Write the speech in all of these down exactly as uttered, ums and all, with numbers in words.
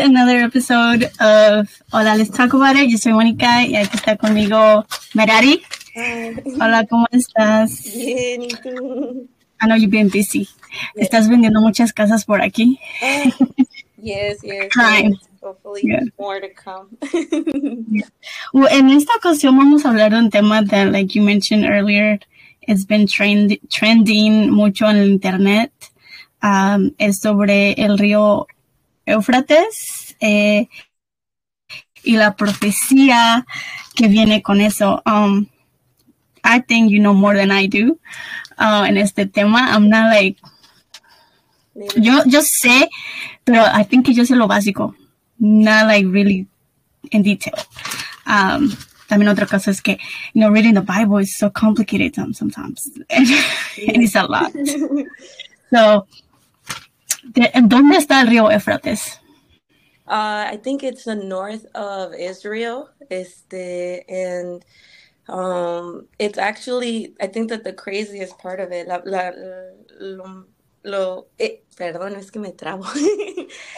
another episode of Hola, let's talk about it. Yo soy Mónica y aquí está conmigo Merari. Hola, ¿cómo estás? Bien, ¿y tú? I know you've been busy. Yes. Estás vendiendo muchas casas por aquí. Yes, yes. Hi. Yes. Hopefully yeah. more to come. Yeah. Well, en esta ocasión vamos a hablar de un tema that, like you mentioned earlier, it's been trend- trending mucho en el internet. Um, es sobre el río Eufrates eh, y la profecía que viene con eso. Um, I think you know more than I do uh, en este tema. I'm not like... Maybe. Yo yo sé, pero I think que yo sé lo básico. Not like really in detail. Um, también otra cosa es que, you know, reading the Bible is so complicated sometimes. And, yeah. and it's a lot. So, the, ¿dónde está el río Éufrates? Uh, I think it's the north of Israel. Este, and um, it's actually, I think that the craziest part of it, la, la, la, lo, eh, perdón, es que me trabo.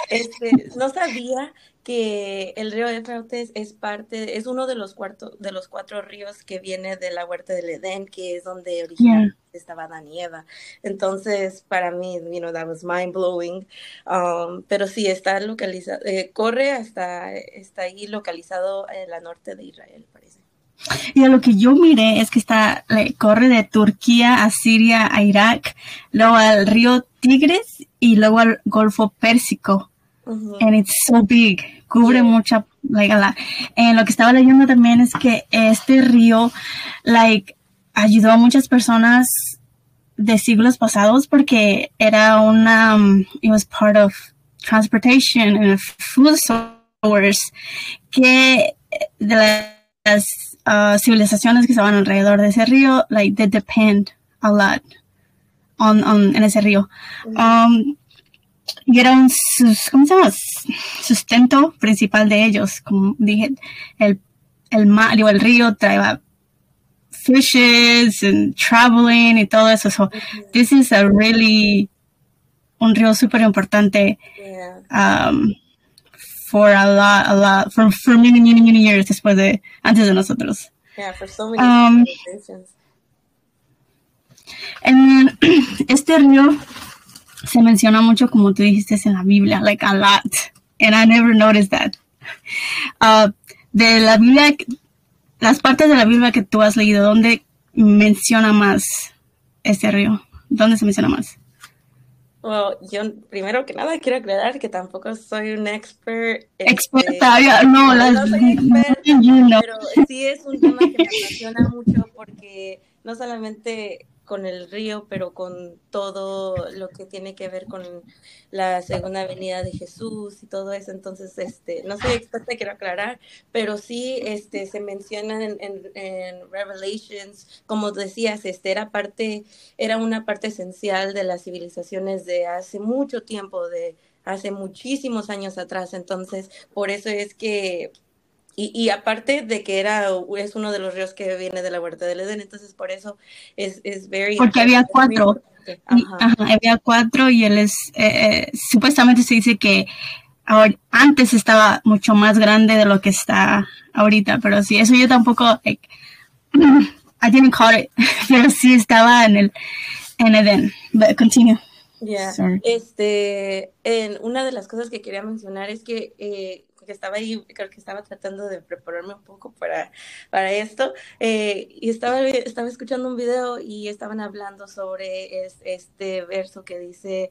Este, no sabía que el río Éufrates es parte, es uno de los cuartos, de los cuatro ríos que viene de la huerta del Edén, que es donde originalmente yeah. estaba Adán y Eva. Entonces, para mí, you know, that was mind blowing. Um, pero sí está localizado, eh, corre hasta, está ahí localizado en la norte de Israel, parece. Y lo que yo miré es que está, le, corre de Turquía a Siria a Irak, luego al río Tigris y luego al Golfo Pérsico. Uh-huh. And it's so big, cubre yeah. mucha, like a lot. And lo que estaba leyendo también es que este río, like, ayudó a muchas personas de siglos pasados porque era una, um, it was part of transportation and food source que de la las uh, civilizaciones que estaban alrededor de ese río, like, they depend a lot on, on, en ese río. Um, y era un, sus, ¿cómo se llama? Sustento principal de ellos. Como dije, el, el mar, digo, el río traía fishes and traveling y todo eso. So, mm-hmm. this is a really, un río súper importante. Yeah. Um, For a lot, a lot, for, for many, many, many years después de, antes de nosotros. Yeah, for so many um, generations. And este río se menciona mucho, como tú dijiste, en la Biblia, like a lot. And I never noticed that. Uh, de la Biblia, las partes de la Biblia que tú has leído, ¿dónde menciona más este río? ¿Dónde se menciona más? Well, yo primero que nada quiero aclarar que tampoco soy un expert. Experta, este, no, no, no soy experta, no. Pero sí es un tema que me apasiona mucho porque no solamente con el río, pero con todo lo que tiene que ver con la segunda venida de Jesús y todo eso. Entonces, este, no soy experta, quiero aclarar, pero sí este, se menciona en, en, en Revelations, como decías, este, era, parte, era una parte esencial de las civilizaciones de hace mucho tiempo, de hace muchísimos años atrás. Entonces, por eso es que... Y, y aparte de que era es uno de los ríos que viene de la huerta del Edén, entonces por eso es es very porque había cuatro, ajá. Ajá, había cuatro y él es eh, eh, supuestamente se dice que ahora, antes estaba mucho más grande de lo que está ahorita, pero sí eso yo tampoco like, I didn't call it, pero sí estaba en el en Edén. But continue. Yeah. Sorry. Este, en una de las cosas que quería mencionar es que eh, que estaba ahí, creo que estaba tratando de prepararme un poco para, para esto, eh, y estaba, estaba escuchando un video y estaban hablando sobre es, este verso que dice,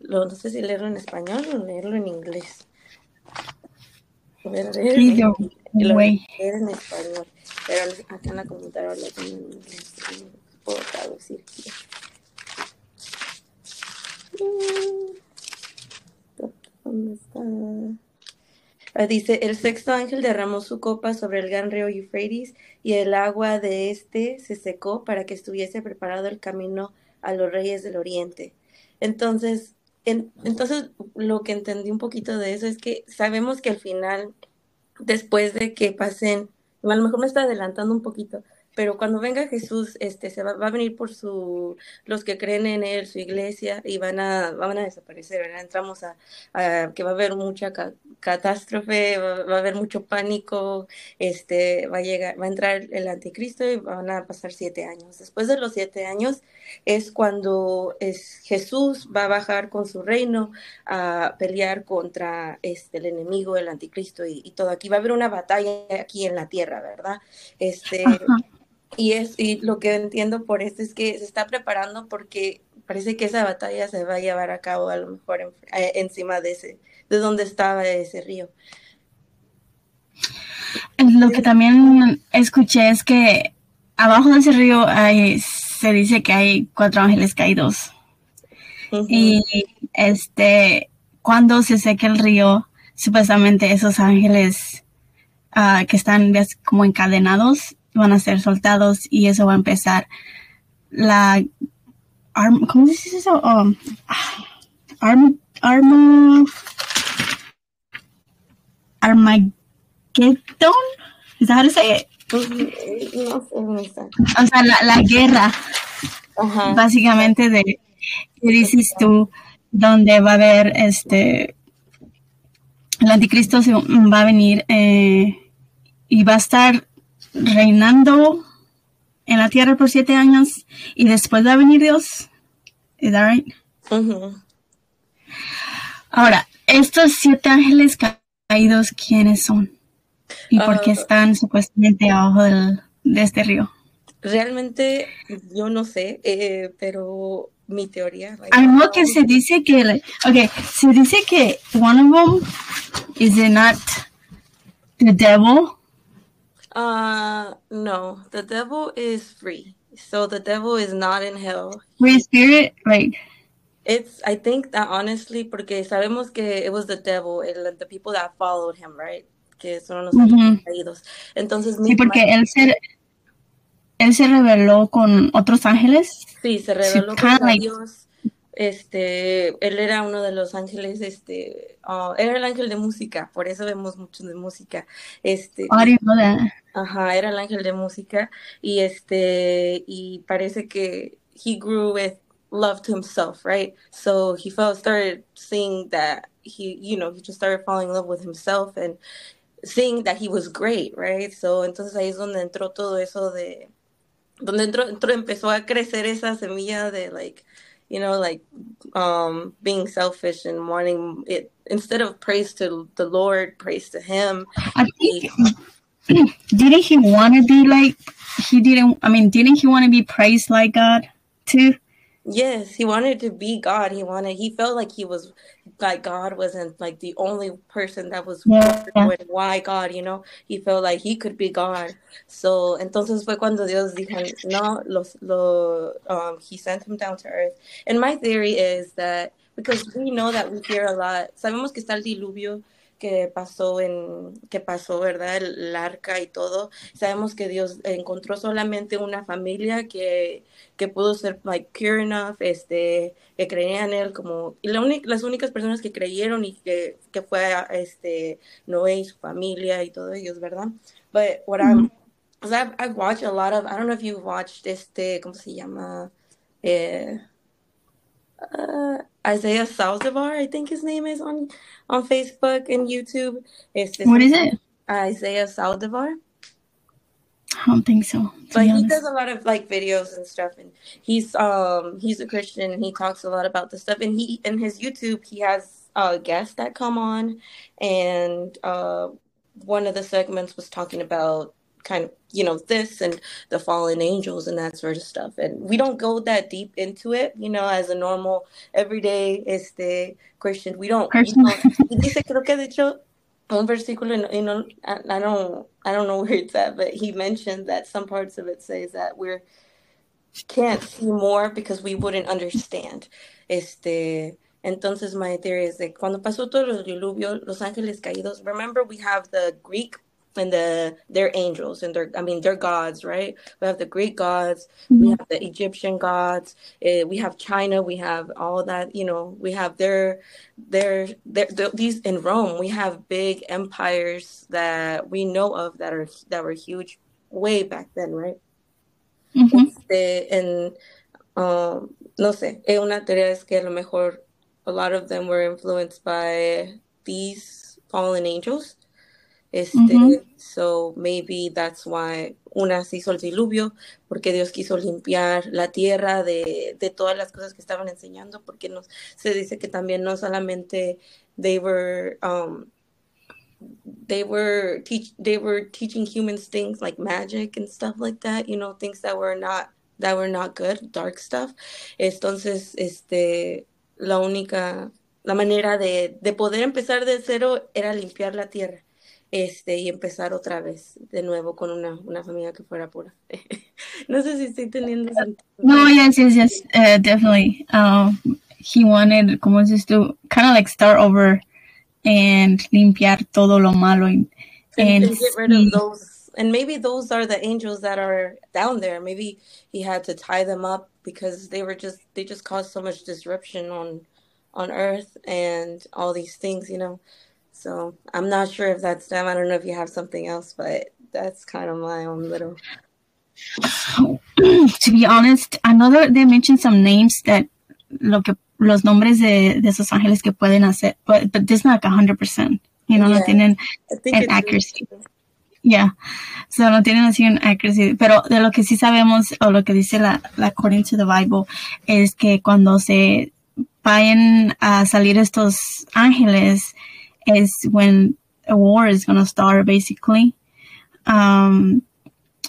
lo, no sé si leerlo en español o leerlo en inglés. Leer, leer, sí, yo, lo, leer en español, pero acá en la computadora lo tengo en inglés, puedo traducir. ¿Dónde está? Dice, el sexto ángel derramó su copa sobre el gran río Éufrates y el agua de este se secó para que estuviese preparado el camino a los reyes del oriente. Entonces, en, entonces lo que entendí un poquito de eso es que sabemos que al final, después de que pasen, a lo mejor me está adelantando un poquito, pero cuando venga Jesús, este, se va, va a venir por su, los que creen en él, su iglesia, y van a, van a desaparecer, ¿verdad? Entramos a, a que va a haber mucha catástrofe, va, va a haber mucho pánico, este, va a llegar, va a entrar el anticristo y van a pasar siete años. Después de los siete años es cuando es, Jesús va a bajar con su reino a pelear contra este, el enemigo, el anticristo y, y todo. Aquí va a haber una batalla aquí en la tierra, ¿verdad? Este, y, es, y lo que entiendo por esto es que se está preparando porque parece que esa batalla se va a llevar a cabo a lo mejor en, eh, encima de ese, de donde estaba ese río. Lo que también escuché es que abajo de ese río hay, se dice que hay cuatro ángeles caídos. Uh-huh. Y este, cuando se seque el río, supuestamente esos ángeles uh, que están como encadenados van a ser soltados y eso va a empezar la... ¿Cómo se dice eso? Um, arm, arm, Armagedón? ¿Es eso cómo se dice? O sea, la, la guerra, uh-huh. básicamente, de ¿qué dices tú? Donde va a haber este. El anticristo se va a venir eh, y va a estar reinando en la tierra por siete años y después va a venir Dios. ¿Es that right? Uh-huh. Ahora, estos siete ángeles caídos, ¿quiénes son? ¿Y uh, por qué están supuestamente abajo del, de este río? Realmente, yo no sé, eh, pero mi teoría... Algo que se dice que... Like, ok, se dice que one of them is not the devil. Uh, no, the devil is free, so the devil is not in hell. Free spirit, right? It's, I think that honestly, porque sabemos que it was the devil, el, the people that followed him, right? Que son los mm-hmm. caídos. Entonces, sí, porque él se, él se rebeló con otros ángeles. Sí, se rebeló so, con Dios. Like... Este, él era uno de los ángeles, este, uh, era el ángel de música, por eso vemos mucho de música. Este, Ajá, era el ángel de música y este y parece que he grew with love to himself, right? So he felt started seeing that he, you know, he just started falling in love with himself and seeing that he was great, right? So entonces ahí es donde entró todo eso de donde entró, entró empezó a crecer esa semilla de like, you know, like um, being selfish and wanting it instead of praise to the Lord, praise to him. I think didn't he want to be like he didn't I mean didn't he want to be praised like God too? Yes, he wanted to be God. He wanted he felt like he was like God wasn't like the only person that was yeah. with why God, you know? He felt like he could be God. So entonces fue cuando Dios dijo, no, los lo um he sent him down to earth. And my theory is that because we know that we hear a lot. Sabemos que está el diluvio que pasó en que pasó, ¿verdad? El, el arca y todo. Sabemos que Dios encontró solamente una familia que que pudo ser like pure enough, este, que creían en él como y la única las únicas personas que creyeron y que que fue este Noé y su familia y todos ellos, ¿verdad? But what I'm cuz I've, I've watched a lot of I don't know if you've watched este ¿cómo se llama? Eh Uh, Isaiah Saldivar, I think his name is on on Facebook and YouTube. Este, what is it? Isaiah Saldivar. I don't think so. But he does a lot of like videos and stuff, and he's um he's a Christian and he talks a lot about this stuff. And he in his YouTube he has uh, guests that come on, and uh, one of the segments was talking about kind of you know this and the fallen angels and that sort of stuff, and we don't go that deep into it, you know, as a normal everyday este Christian. We don't. Christian. You know, dice creo que de hecho un versículo, you know, I, I don't, I don't know where it's at, but he mentioned that some parts of it says that we're can't see more because we wouldn't understand. Este. Entonces my theory is that cuando pasó todo el diluvio, los ángeles caídos. Remember, we have the Greek. And the they're angels and they're I mean they're gods, right? We have the Greek gods, mm-hmm. we have the Egyptian gods, uh, we have China, we have all that, you know, we have their their their these in Rome. We have big empires that we know of that are that were huge way back then, right? Mm-hmm. Este, and um, no sé, es una teoría es que a lo mejor a lot of them were influenced by these fallen angels. Este, uh-huh. So maybe that's why unas hizo el diluvio, porque Dios quiso limpiar la tierra de, de todas las cosas que estaban enseñando, porque nos, se dice que también no solamente they were um, they were teach, they were teaching humans things like magic and stuff like that, you know, things that were not that were not good, dark stuff. Entonces, este, la única la manera de, de poder empezar de cero era limpiar la tierra. Este, y empezar otra vez, de nuevo, con una, una familia que fuera pura. No sé si estoy teniendo sentido. No, yes, yes, yes, uh, definitely. Uh, he wanted, como dices tú, kind of like start over and limpiar todo lo malo. And, and, and get rid of those. And maybe those are the angels that are down there. Maybe he had to tie them up because they were just, they just caused so much disruption on, on earth and all these things, you know. So I'm not sure if that's them. I don't know if you have something else, but that's kind of my own little. To be honest, another they mentioned some names that lo que los nombres de, de esos ángeles que pueden hacer, but but this not a hundred percent. You know, yeah. No tienen an accuracy. True. Yeah, so no tienen así un accuracy. Pero de lo que sí sabemos o lo que dice la, la according to the Bible es que cuando se vayan a salir estos ángeles is when a war is going to start, basically. Um,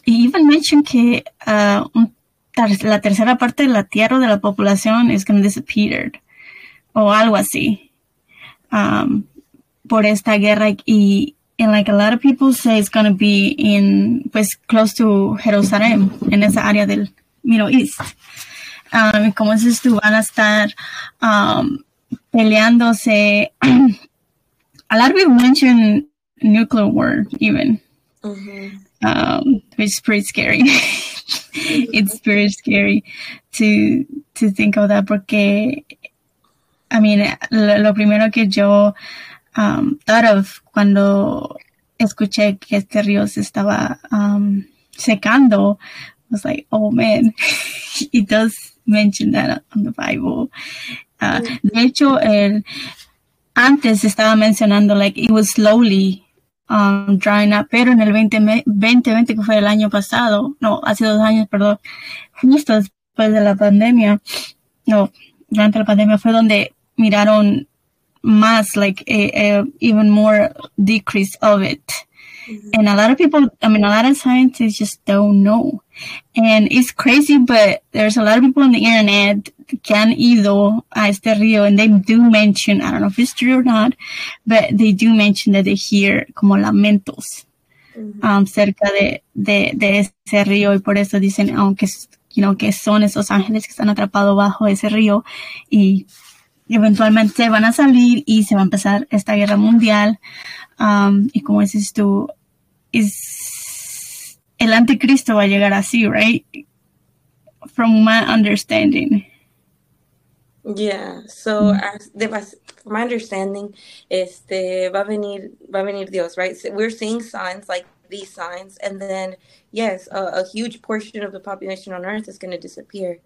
he even mentioned que uh, un ter- la tercera parte de la tierra de la población is going to disappear, o algo así, um, por esta guerra. Y, and like a lot of people say it's going to be in, pues, close to Jerusalén, en esa área del Middle East. Um, como dices tú, van a estar um, peleándose. A lot of people mention nuclear war, even, mm-hmm. um, which is pretty scary. It's pretty scary to to think of that, porque, I mean, lo, lo primero que yo um, thought of cuando escuché que este río se estaba um, secando, was like, oh man, it does mention that on the Bible. Uh, mm-hmm. De hecho, el antes estaba mencionando, like, it was slowly um, drying up, pero en el veinte veinte, que fue el año pasado, no, hace dos años, perdón, justo después de la pandemia, no, durante la pandemia fue donde miraron más, like, a, a even more decrease of it. Mm-hmm. And a lot of people, I mean, a lot of scientists just don't know. And it's crazy, but there's a lot of people on the internet que han ido a este río, and they do mention, I don't know if it's true or not, but they do mention that they hear como lamentos mm-hmm. um, cerca de, de, de ese río, y por eso dicen, aunque, you know, que son esos ángeles que están atrapados bajo ese río, y eventualmente van a salir y se va a empezar esta guerra mundial. Um, y como dices tú, es, el anticristo va a llegar así, right? From my understanding. Yeah, so as, from my understanding, este, va a venir, va a venir Dios, right? So we're seeing signs like these signs, and then yes, a, a huge portion of the population on Earth is going to disappear,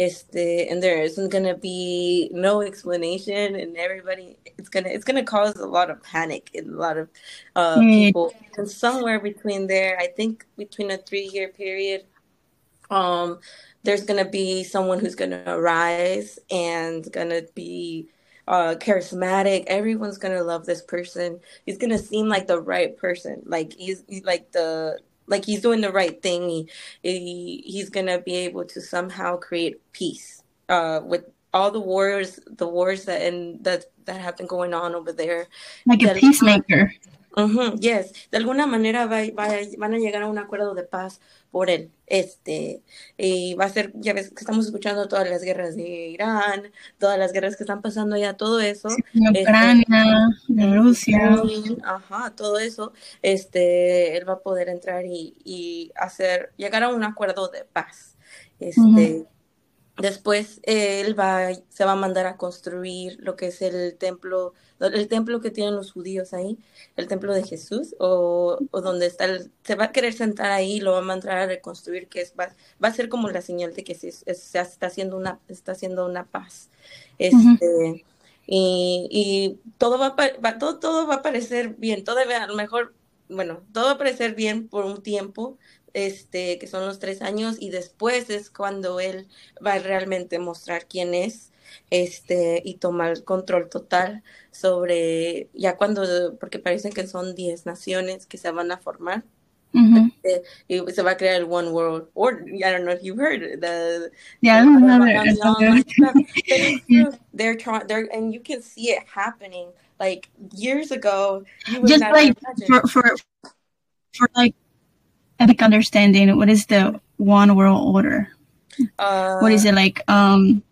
este, and there isn't going to be no explanation, and everybody, it's gonna, it's gonna cause a lot of panic in a lot of uh, people. And somewhere between there, I think between a three-year period. Um, there's going to be someone who's going to arise and going to be uh, charismatic. Everyone's going to love this person. He's going to seem like the right person. Like he's, he's like the, like he's doing the right thing. He, he, he's going to be able to somehow create peace uh, with all the wars, the wars that and that that have been going on over there. Like a peacemaker. Uh-huh, yes, de alguna manera va, va, van a llegar a un acuerdo de paz por él, este, y va a ser, ya ves que estamos escuchando todas las guerras de Irán, todas las guerras que están pasando ya, todo eso, de Ucrania, este, de Rusia, ajá, todo eso, este, él va a poder entrar y, y hacer, llegar a un acuerdo de paz, este, uh-huh. Después él va, se va a mandar a construir lo que es el templo, el templo que tienen los judíos ahí, el templo de Jesús, o, o donde está, el, se va a querer sentar ahí, lo va a mandar a reconstruir, que es, va, va a ser como la señal de que se, se está haciendo una, está haciendo una paz, este, uh-huh. y, y todo, va, va, todo, todo va a parecer bien, todo va, a lo mejor, bueno, todo va a parecer bien por un tiempo, este, que son los tres años, y después es cuando él va a realmente mostrar quién es, este, y tomar control total sobre, ya cuando, porque parecen que son diez naciones que se van a formar. Mm-hmm. Este, y se va a crear el One World Order. I don't know if you've heard the, yeah, the, the, the they're trying, they're, and you can see it happening. Like years ago, you would just not like for, for for like epic understanding. What is the One World Order? Uh, what is it like? Um,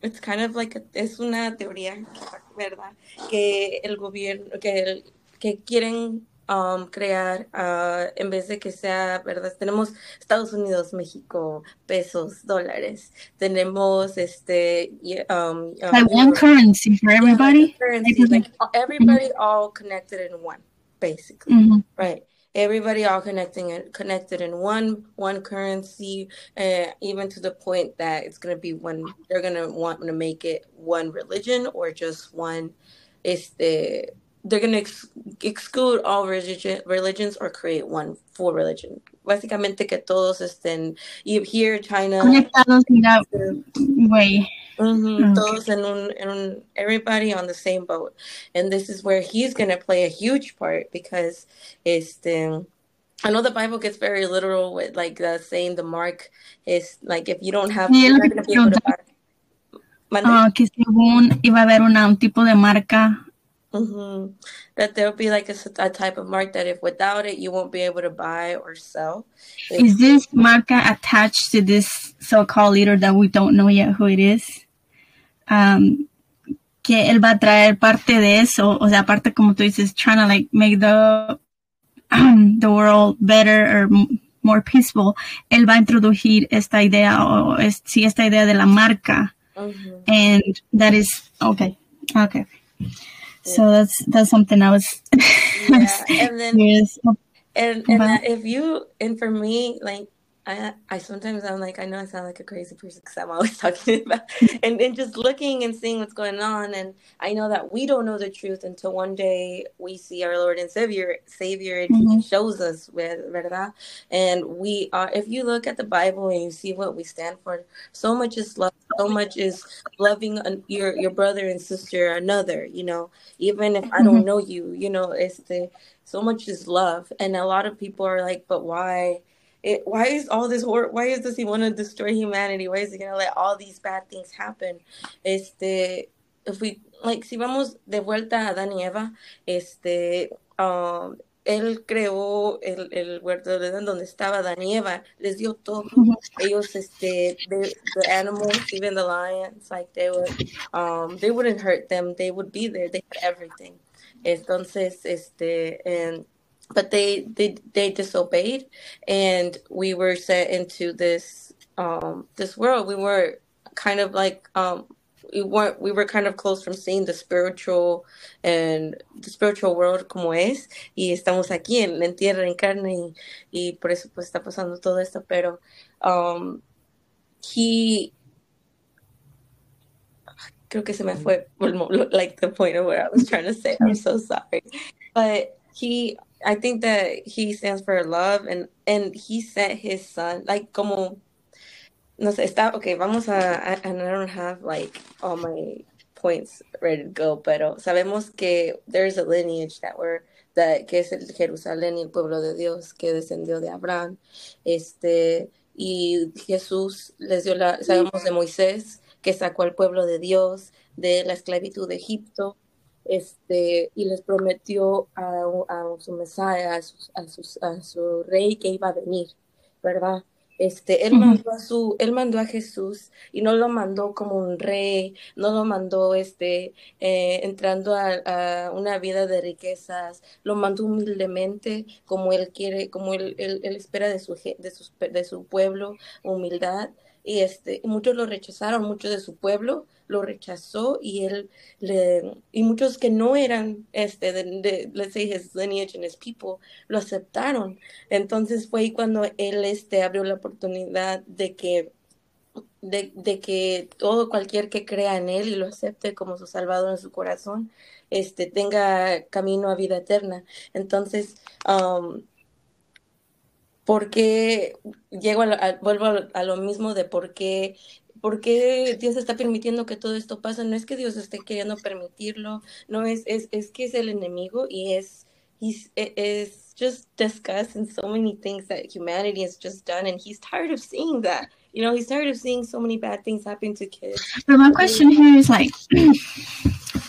it's kind of like a, es una teoría, verdad, que el gobierno, que el, que quieren Um, crear, uh, en vez de que sea, ¿verdad? Tenemos Estados Unidos, México, pesos, dólares. Tenemos este... Um, um, like one Europe. Currency for everybody? Yeah, currency, like everybody mm-hmm. all connected in one, basically. Mm-hmm. Right. Everybody all connecting and connected in one one currency, uh, even to the point that it's going to be one... They're going to want to make it one religion or just one... Este... They're going to ex- exclude all religion, religions or create one full religion. Básicamente que todos estén, you hear China. Conectados in that way. Mm-hmm, okay. Todos en un, en un, everybody on the same boat. And this is where he's going to play a huge part because este, I know the Bible gets very literal with like the saying the mark is like if you don't have, yeah, you're not going to be able to mark. Uh, que según iba a haber una, un tipo de marca. Mm-hmm. That there'll be like a, a type of mark that if without it you won't be able to buy or sell. Is this marca attached to this so-called leader that we don't know yet who it is? Um, que él va a traer parte de eso, o sea, parte como tú dices, trying to like make the um, the world better or more peaceful. Él va a introducir esta idea o es, sí, esta idea de la marca, mm-hmm. and that is okay, okay. So that's that's something I was. Yeah, and then and, and uh, if you and for me, like I I sometimes I'm like I know I sound like a crazy person because I'm always talking about and and just looking and seeing what's going on, and I know that we don't know the truth until one day we see our Lord and Savior Savior and mm-hmm. He shows us, verdad? And we are. If you look at the Bible and you see what we stand for, so much is love. So much is loving your your brother and sister another, you know, even if I don't know you, you know, it's the, so much is love. And a lot of people are like, but why, it, why is all this, hor- why is this, he want to destroy humanity? Why is he going to let all these bad things happen? Este, if we, like, si vamos de vuelta a Adán y Eva, este, um, él creó el, el huerto de Edén donde estaba Adán y Eva, les dio todo. Ellos, este, they, the animals, even the lions, like they would, um, they wouldn't hurt them. They would be there. They had everything. Entonces, este, and but they they they disobeyed, and we were sent into this um this world. We were kind of like um. We weren't. We were kind of close from seeing the spiritual and the spiritual world como es. Y estamos aquí en, en tierra, en carne, y, y por eso pues está pasando todo esto. Pero um, he creo que se me fue like the point of what I was trying to say. I'm so sorry, but he. I think that he stands for love, and and he sent his son like como. No sé, está, ok, vamos a, I, and I don't have, like, all my points ready to go, pero sabemos que there's a lineage that we're, that, que es el Jerusalén y el pueblo de Dios que descendió de Abraham, este, y Jesús les dio la, sabemos de Moisés, que sacó al pueblo de Dios de la esclavitud de Egipto, este, y les prometió a, a su Mesías, a, sus, a, sus, a su rey que iba a venir, ¿verdad? Este, él, mandó a su, él mandó a Jesús y no lo mandó como un rey, no lo mandó este, eh, entrando a, a una vida de riquezas, lo mandó humildemente como él quiere, como él, él, él espera de su, de, su, de su pueblo, humildad. Y este, muchos lo rechazaron, muchos de su pueblo lo rechazó y él le, y muchos que no eran este de, de, let's say his lineage and his people lo aceptaron. Entonces fue ahí cuando él este abrió la oportunidad de que de, de que todo cualquier que crea en él y lo acepte como su salvador en su corazón, este, tenga camino a vida eterna. Entonces, um, ¿por qué llego a, a, vuelvo a, a lo mismo de por qué? ¿Por qué Dios está permitiendo que todo esto pase? No es que Dios esté queriendo permitirlo, no es es es que es el enemigo y es he's is just discussing so many things that humanity has just done, and he's tired of seeing that. You know, he's tired of seeing so many bad things happen to kids. But my question here is like,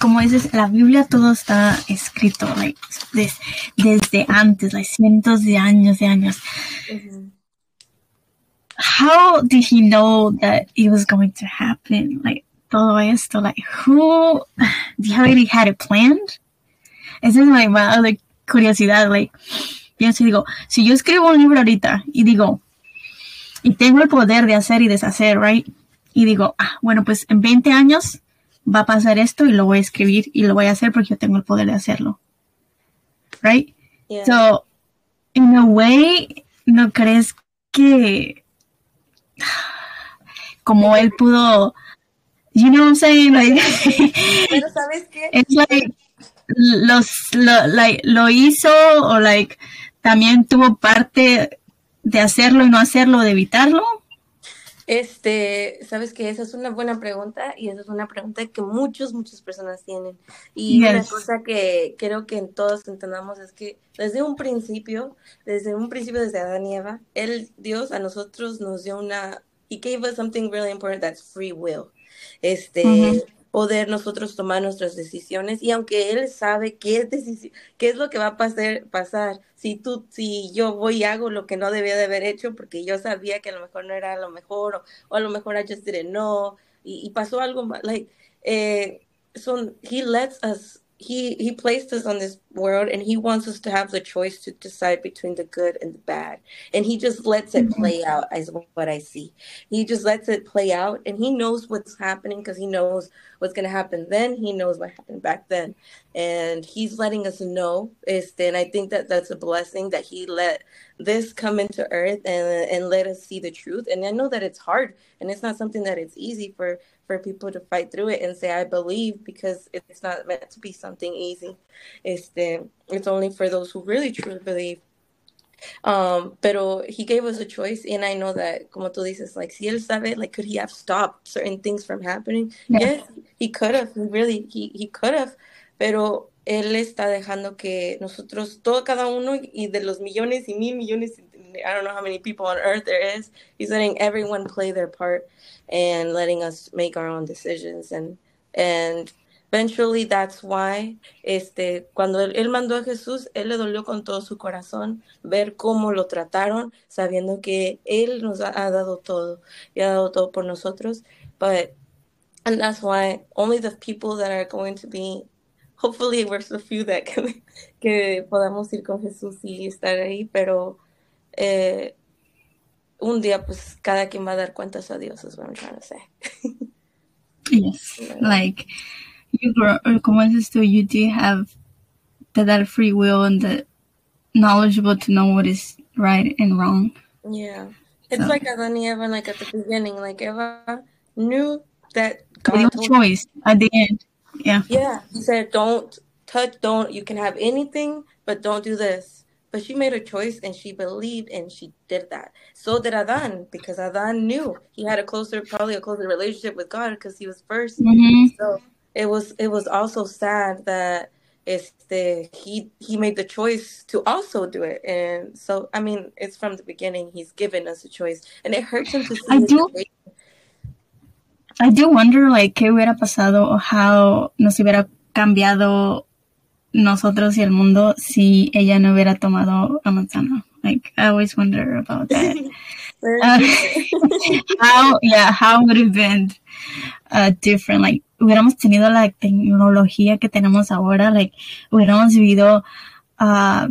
como dices, la Biblia todo está escrito, like des, desde antes, like cientos de años, de años. Mm-hmm. How did he know that it was going to happen? Like, todo esto, like, who, he already had it planned? Esa es like, my other curiosidad, like, pienso y digo, si yo escribo un libro ahorita y digo, y tengo el poder de hacer y deshacer, right? Y digo, ah, bueno, pues en veinte años va a pasar esto y lo voy a escribir y lo voy a hacer porque yo tengo el poder de hacerlo, right? Yeah. So, in a way, ¿no crees que como él pudo, you know what I'm saying? Like, pero sabes qué, it's like los lo, like, lo hizo o like también tuvo parte de hacerlo y no hacerlo, de evitarlo. Este, sabes que esa es una buena pregunta y esa es una pregunta que muchos, muchas personas tienen. Y yes. Una cosa que creo que en todos entendamos es que desde un principio, desde un principio, desde Adán y Eva, el Dios a nosotros nos dio una, he gave us something really important, that's free will. Este, mm-hmm. Poder nosotros tomar nuestras decisiones, y aunque él sabe qué es, decisi- qué es lo que va a pasar, pasar si tú, si yo voy y hago lo que no debía de haber hecho porque yo sabía que a lo mejor no era lo mejor, o, o a lo mejor I just didn't know, y, y pasó algo, like, eh, so he lets us, he, he placed us on this world and he wants us to have the choice to decide between the good and the bad, and he just lets it play out is what I see. He just lets it play out, and he knows what's happening because he knows what's going to happen then. He knows what happened back then. And he's letting us know. Este, and I think that that's a blessing that he let this come into earth and and let us see the truth. And I know that it's hard, and it's not something that it's easy for, for people to fight through it and say, I believe, because it's not meant to be something easy. Este, it's only for those who really truly believe. Um, pero he gave us a choice, and I know that, como tú dices, like, si él sabe, like, could he have stopped certain things from happening? Yeah. Yes, he could have, really, he, he could have, pero él está dejando que nosotros, todo, cada uno, y de los millones y mil millones, I don't know how many people on earth there is, he's letting everyone play their part and letting us make our own decisions, and, and, eventually, that's why, este, cuando él, él mandó a Jesús, él le dolió con todo su corazón ver cómo lo trataron, sabiendo que él nos ha, ha dado todo, y ha dado todo por nosotros. But, and that's why only the people that are going to be, hopefully we're so few that can, que podamos ir con Jesús y estar ahí, pero eh, un día, pues, cada quien va a dar cuentas a Dios, is what I'm trying to say. Yes, like... You grow, como dices tú, you do have the, that free will and the knowledgeable to know what is right and wrong. Yeah. It's so. Like Adán y Eva, like at the beginning, like Eva knew that God no told choice him. At the end. Yeah. Yeah. He said, don't touch, don't, you can have anything, but don't do this. But she made a choice and she believed and she did that. So did Adán, because Adán knew he had a closer, probably a closer relationship with God because he was first. Mm-hmm. So. It was it was also sad that este, he he made the choice to also do it, and so I mean it's from the beginning he's given us a choice, and it hurts him to see. I do. Situation. I do wonder like qué hubiera pasado o how nos hubiera cambiado nosotros y el mundo si ella no hubiera tomado la manzana. Like I always wonder about that. uh, how yeah how would it have been uh, different like. Hubiéramos tenido la tecnología que tenemos ahora, like, hubiéramos vivido uh,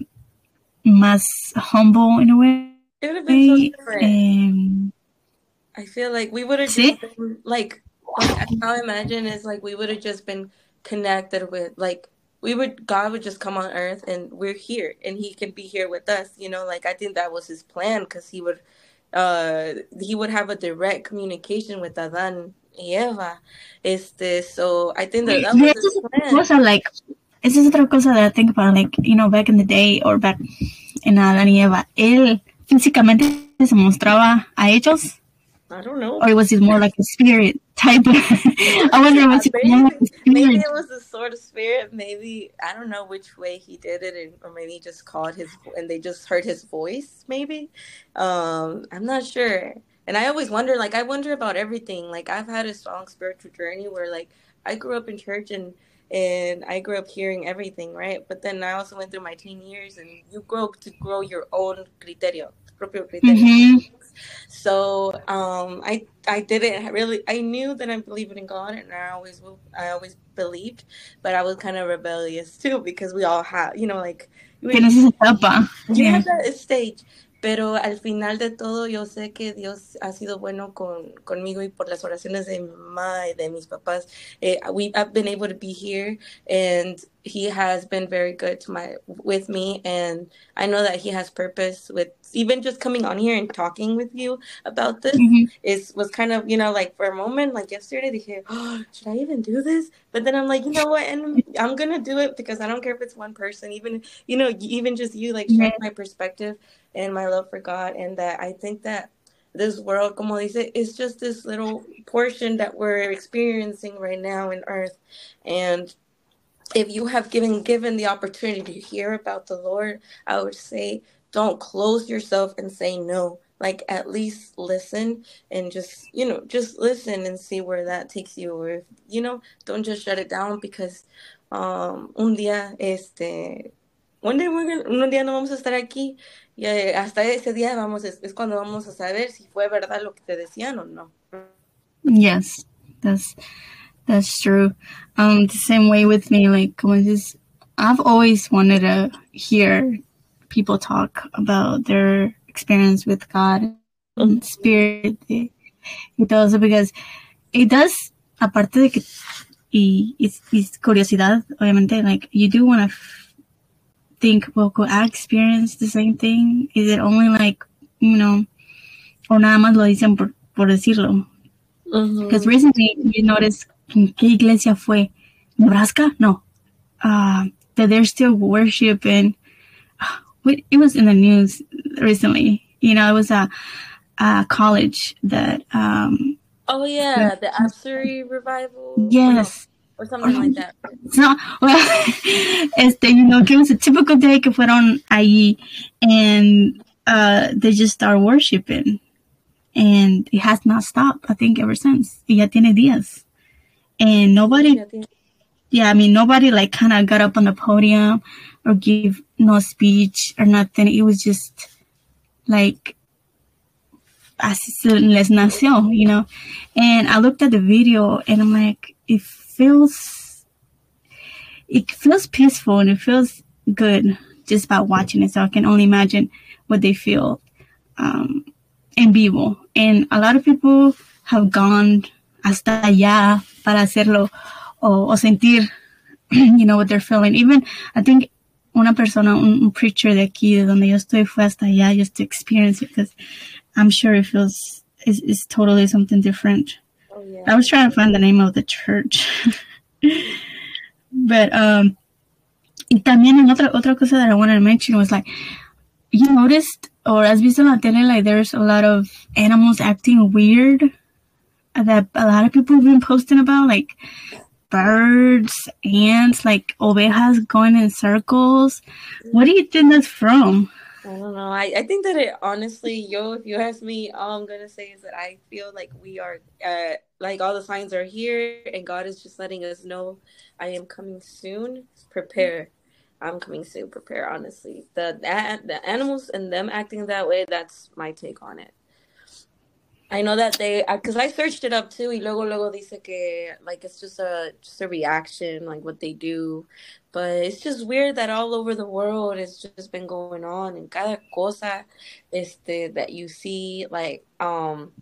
más humble in a way. It would have been so different. Um, I feel like we would have ¿sí? just been, like, I now imagine is like we would have just been connected with, like, we would, God would just come on earth and we're here and he can be here with us, you know, like, I think that was his plan because he would, uh, he would have a direct communication with Adán y Eva. Este, so I think that, that yeah, was his plan. Also, like, esa es otra cosa that I think about, like, you know, back in the day or back in Adán y Eva, él físicamente se mostraba a ellos. I don't know. Or was it more like a spirit type? I wonder if was it more like a spirit. Maybe it was a sort of spirit. Maybe, I don't know which way he did it, and, or maybe he just called his, and they just heard his voice, maybe. Um, I'm not sure. And I always wonder, like, I wonder about everything. Like, I've had a strong spiritual journey where, like, I grew up in church and, and I grew up hearing everything, right? But then I also went through my teen years, and you grow to grow your own criterio, propio criterio. Mm-hmm. So um, I I didn't really, I knew that I believed in God, and I always will, I always believed, but I was kind of rebellious too, because we all have, you know, like, we, you yeah. have that stage. Pero al final de todo, yo sé que Dios ha sido bueno con, conmigo, y por las oraciones de mi mamá y de mis papás, eh, we, I've been able to be here, and He has been very good to my, with me, and I know that He has purpose with, even just coming on here and talking with you about this, mm-hmm. it was kind of, you know, like, for a moment, like yesterday, dije, oh, should I even do this? But then I'm like, you know what, and I'm going to do it, because I don't care if it's one person, even, you know, even just you, like, sharing my perspective and my love for God, and that I think that this world, como dice, is just this little portion that we're experiencing right now in earth. And if you have given given the opportunity to hear about the Lord, I would say, don't close yourself and say no. Like, at least listen, and just, you know, just listen and see where that takes you. Or, if, you know, don't just shut it down, because um, un día, este... One day we're gonna, un día no vamos a estar aquí, y eh, hasta ese día vamos es, es cuando vamos a saber si fue verdad lo que te decían o no. Yes, that's that's true. Um, the same way with me, like, como dices, I've always wanted to hear people talk about their experience with God and spirit y todo, because it does, aparte de que y, y, y curiosidad, obviamente, like, you do want to think, well, could I experience the same thing? Is it only like, you know, or nada más lo dicen por, por decirlo? Because mm-hmm. recently you noticed, ¿qué iglesia fue? ¿Nebraska? No. Uh, that they're still worshiping. Uh, it was in the news recently. You know, it was a, a college that... Um, oh, yeah, was, the Asbury revival. Yes. Or something like that. No, well, este, you know, it was a typical day que fueron ahí, and uh, they just start worshiping, and it has not stopped, I think, ever since. Y ya tiene días. And nobody, yeah, I mean, nobody, like, kind of got up on the podium or give no speech or nothing. It was just, like, así se les nació, you know. And I looked at the video, and I'm like, if feels it feels peaceful, and it feels good just by watching it, so I can only imagine what they feel um en vivo. And a lot of people have gone hasta allá para hacerlo o, o sentir, you know, what they're feeling. Even I think una persona, un, un preacher de aquí de donde yo estoy fue hasta allá just to experience it, because I'm sure it feels it's, it's totally something different. Oh, yeah. I was trying to find the name of the church. But, um, y también en otra, otra cosa that I wanted to mention was, like, you noticed, or has visto en la tele, like, there's a lot of animals acting weird that a lot of people have been posting about, like, birds, ants, like, ovejas going in circles. What do you think that's from? I don't know. I, I think that it, honestly, yo, if you ask me, all I'm going to say is that I feel like we are, uh, like, all the signs are here, and God is just letting us know, I am coming soon. Prepare. I'm coming soon. Prepare, honestly. The, the, the animals and them acting that way, that's my take on it. I know that they, because I searched it up too, y luego luego dice que, like, it's just a just a reaction, like what they do, but it's just weird that all over the world it's just been going on, and cada cosa este that you see, like, um,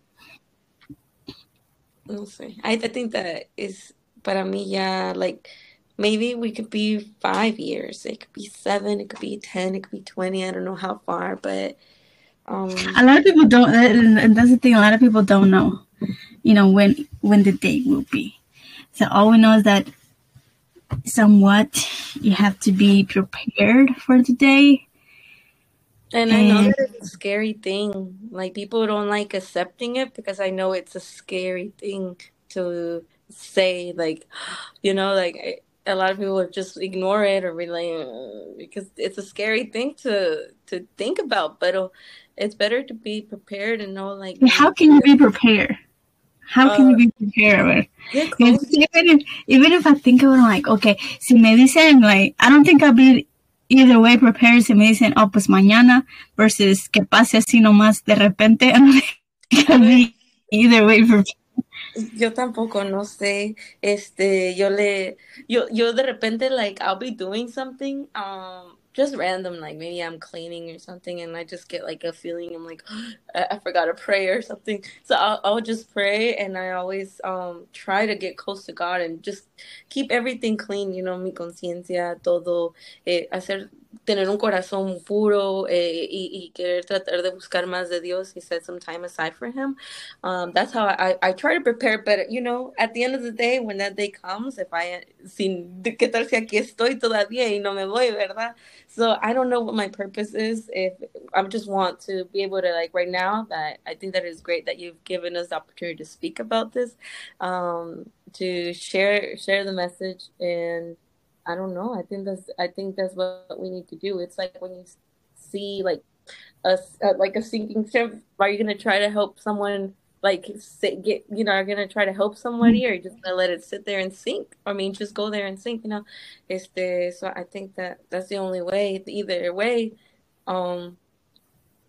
no sé, I, I think that is, para mí ya, like, maybe we could be five years, it could be seven, it could be ten, it could be twenty, I don't know how far, but Um, a lot of people don't, and that's the thing, a lot of people don't know, you know, when when the day will be. So all we know is that somewhat you have to be prepared for the day. And, and I know that it's a scary thing. Like, people don't like accepting it because I know it's a scary thing to say, like, you know, like a lot of people just ignore it or relay uh, because it's a scary thing to to think about. But it's better to be prepared and know, like, how can you be prepared? How can uh, you be prepared? Even if, even if I think about it, like, okay, si me dicen, like, I don't think I'll be either way prepared. Si me dicen, oh, pues mañana, versus que pase así nomás de repente, I don't think I'll be either way prepared. Yo tampoco, no sé, este, yo le, yo, yo de repente, like, I'll be doing something, um, just random, like, maybe I'm cleaning or something, and I just get, like, a feeling, I'm like, oh, I, I forgot a prayer or something, so I'll, I'll just pray, and I always, um, try to get close to God, and just keep everything clean, you know, mi conciencia, todo, eh, hacer, tener un corazón puro, eh, y, y querer tratar de buscar más de Dios. He set some time aside for him. Um, that's how I, I try to prepare. But, you know, at the end of the day, when that day comes, if I, sin, ¿qué tal si aquí estoy todavía y no me voy, verdad? So I don't know what my purpose is. If I just want to be able to, like, right now, that I think that is great that you've given us the opportunity to speak about this, um, to share share the message, and I don't know. I think that's. I think that's what we need to do. It's like when you see, like, a uh, like a sinking ship. Are you gonna try to help someone? Like, sit, get, you know, are you gonna try to help somebody, or are you just gonna let it sit there and sink? I mean, just go there and sink. You know, este. So I think that that's the only way. Either way, um,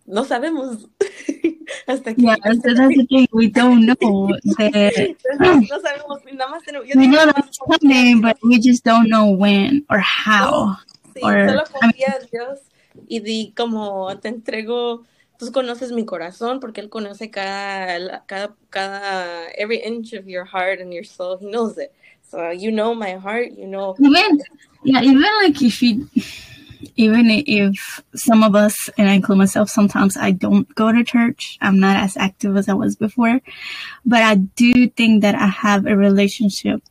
no sabemos. Hasta yeah, that's, that's the thing. We don't know. The, we know that's coming, but we just don't know when or how. Sí, or, solo confía en Dios y di como te entrego. Tú conoces mi corazón porque él conoce cada cada cada every inch of your heart and your soul. He knows it. So you know my heart. You know. Even yeah, even like if you. Even if some of us, and I include myself, sometimes I don't go to church. I'm not as active as I was before. But I do think that I have a relationship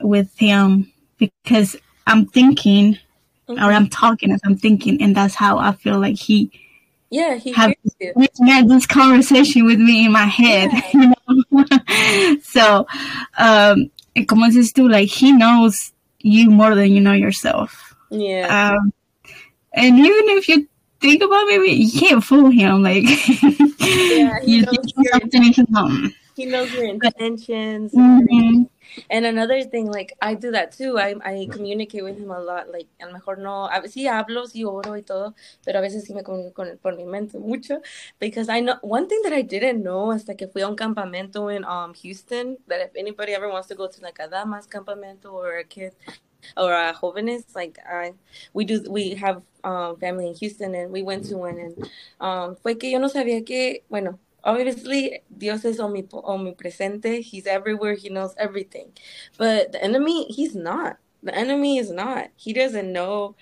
with him because I'm thinking, mm-hmm. or I'm talking as I'm thinking, and that's how I feel like he, yeah, he has this conversation with me in my head. Yeah. You know? Mm-hmm. So, um, it commences to, like, he knows you more than you know yourself. Yeah, um, and even if you think about it, you can't fool him. Like, yeah, he, you knows your intentions. He knows your intentions. Mm-hmm. And another thing, like, I do that too. I I communicate with him a lot. Like, a lo mejor no, a veces sí hablo, sí oro y todo, pero a veces sí me comunico con, por mi mente mucho. Because I know one thing that I didn't know hasta que fui a un campamento in um Houston. That if anybody ever wants to go to like a damas campamento or a kid. Or uh, jóvenes, like I, we do, we have um, family in Houston, and we went to one, and um, fue que yo no sabía que, bueno, obviously Dios es omnipresente, he's everywhere, he knows everything, but the enemy, he's not. The enemy is not. He doesn't know.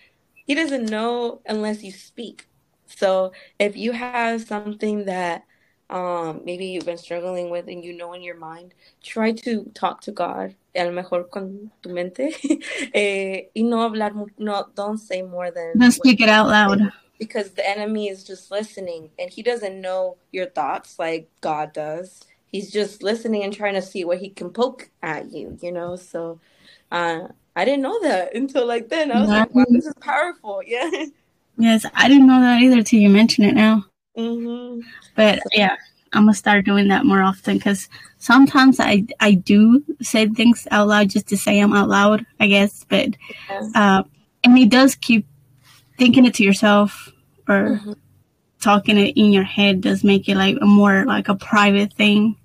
He doesn't know unless you speak. So if you have something that um, maybe you've been struggling with, and you know in your mind, try to talk to God. A lo mejor con tu mente eh, y no hablar, no, don't say more than don't speak it out loud, because the enemy is just listening, and he doesn't know your thoughts like God does. He's just listening and trying to see what he can poke at you, you know. So uh, I didn't know that until like then. I was like, wow, this is powerful. Yeah. Yes, I didn't know that either till you mention it now. Mm-hmm. But yeah, I'm gonna start doing that more often, because sometimes I, I do say things out loud just to say them out loud, I guess. But yes. uh, and it does keep thinking it to yourself or mm-hmm. talking it in your head does make it like a more like a private thing.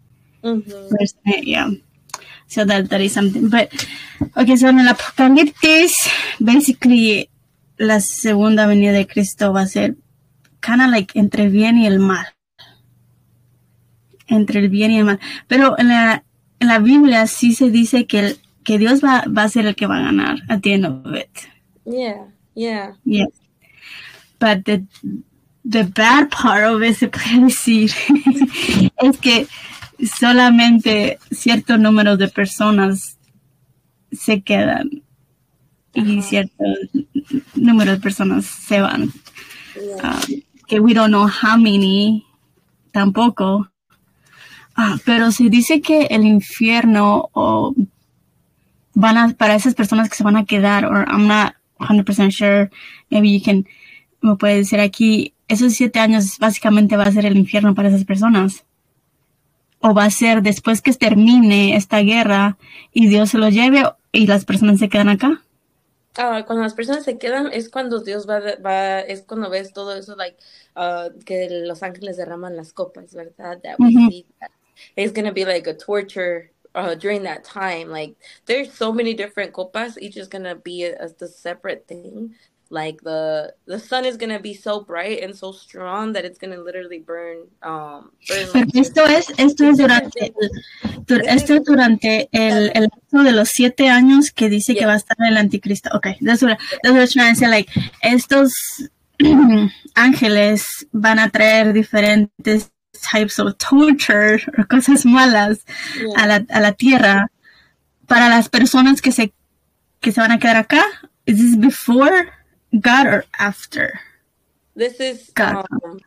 Mm-hmm. Yeah. So that that is something. But okay, so in the Apocalypse, basically, la segunda venida de Cristo va a ser kind of like entre bien y el mal. Entre el bien y el mal. Pero en la, en la Biblia sí se dice que, el, que Dios va, va a ser el que va a ganar at the end of it. Yeah, yeah. Yeah. But the, the bad part of it, se puede decir, es que solamente cierto número de personas se quedan y cierto número de personas se van. Um, que we don't know how many tampoco. Ah, pero se dice que el infierno o oh, van a, para esas personas que se van a quedar, or I'm not one hundred percent sure, maybe you can, me puede decir aquí, esos siete años básicamente va a ser el infierno para esas personas. O va a ser después que termine esta guerra y Dios se lo lleve y las personas se quedan acá. Ah, cuando las personas se quedan es cuando Dios va, va es cuando ves todo eso, like, uh, que los ángeles derraman las copas, ¿verdad? That we mm-hmm. see that. It's going to be like a torture uh, during that time. Like, there's so many different copas. Each is going to be a, a separate thing. Like, the the sun is going to be so bright and so strong that it's going to literally burn. Um, burn Pero like esto es, esto es durante, dur, esto es durante el, el acto de los siete años que dice yeah. que va a estar el anticristo. Okay, that's what, that's what I'm trying to say. Like, estos ángeles van a traer diferentes types of torture o cosas malas yeah. a, la, a la tierra para las personas que se, que se van a quedar acá. Is this before God or after? This is God. Um,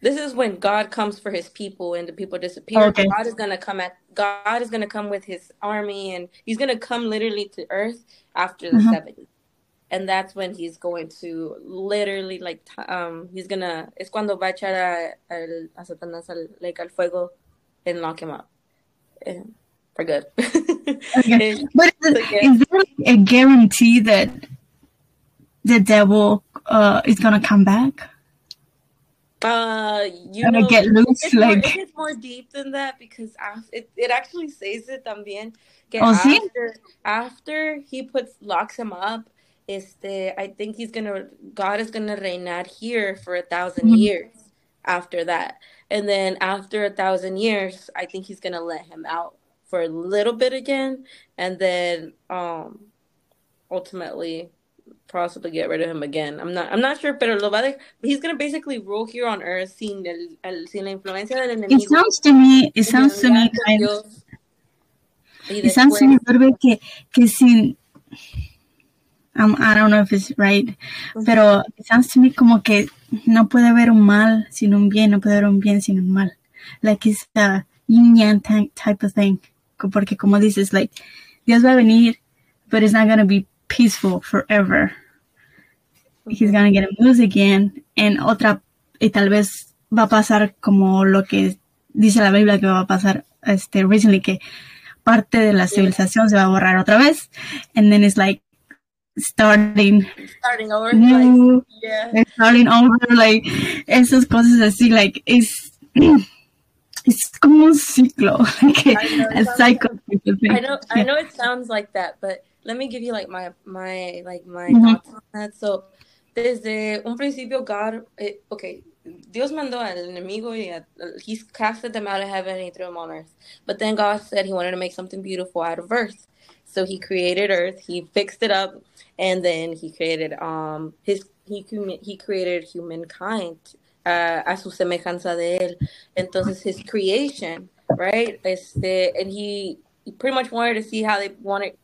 this is when God comes for his people and the people disappear. Okay. God is going to come at God is going to come with his army and he's going to come literally to earth after the uh-huh. seventy. And that's when he's going to literally like um he's going to es cuando va a echar a, a Satanás al, like, al fuego and lock him up. And for good. Okay. But is, so, yeah. is there a guarantee that the devil uh, is gonna come back? Uh, you gonna know, get loose, it's like more, it's more deep than that because after, it it actually says it también. Oh, after, see? After he puts locks him up, este, I think he's gonna God is gonna reinar here for a thousand mm-hmm. years. After that, and then after a thousand years, I think he's gonna let him out for a little bit again, and then um, ultimately. Possibly get rid of him again. I'm not. I'm not sure. Pero lo va de, he's gonna basically rule here on earth, sin el, el sin la influencia del enemigo. It sounds to me. It sounds to me. Kind of, it sounds to me que que sin. Um, I don't know if it's right. Uh-huh. Pero it sounds to me como que no puede haber un mal sin un bien, no puede haber un bien sin un mal. Like it's a yin yang type of thing. Porque como dices, like Dios va a venir, but it's not gonna be peaceful forever. He's gonna get him loose again. And otra, y tal vez va a pasar como lo que dice la Biblia que va a pasar, este, recently, que parte de la civilización se va a borrar otra vez. And then it's like starting, starting over, new, like, yeah. starting over, like esas cosas así, like it's. It's como un ciclo, like a, a cycle. Like, I know, I know, it sounds like that, but let me give you like my my like my mm-hmm. thoughts on that. So, desde un principio, God, it, okay, Dios mandó al enemigo y a, he casted them out of heaven and he threw them on earth. But then God said he wanted to make something beautiful out of earth, so he created earth, he fixed it up, and then he created um his he he created humankind. Uh, a su semejanza de él, entonces his creation, right? Este, and he, he pretty much wanted to see how they wanted,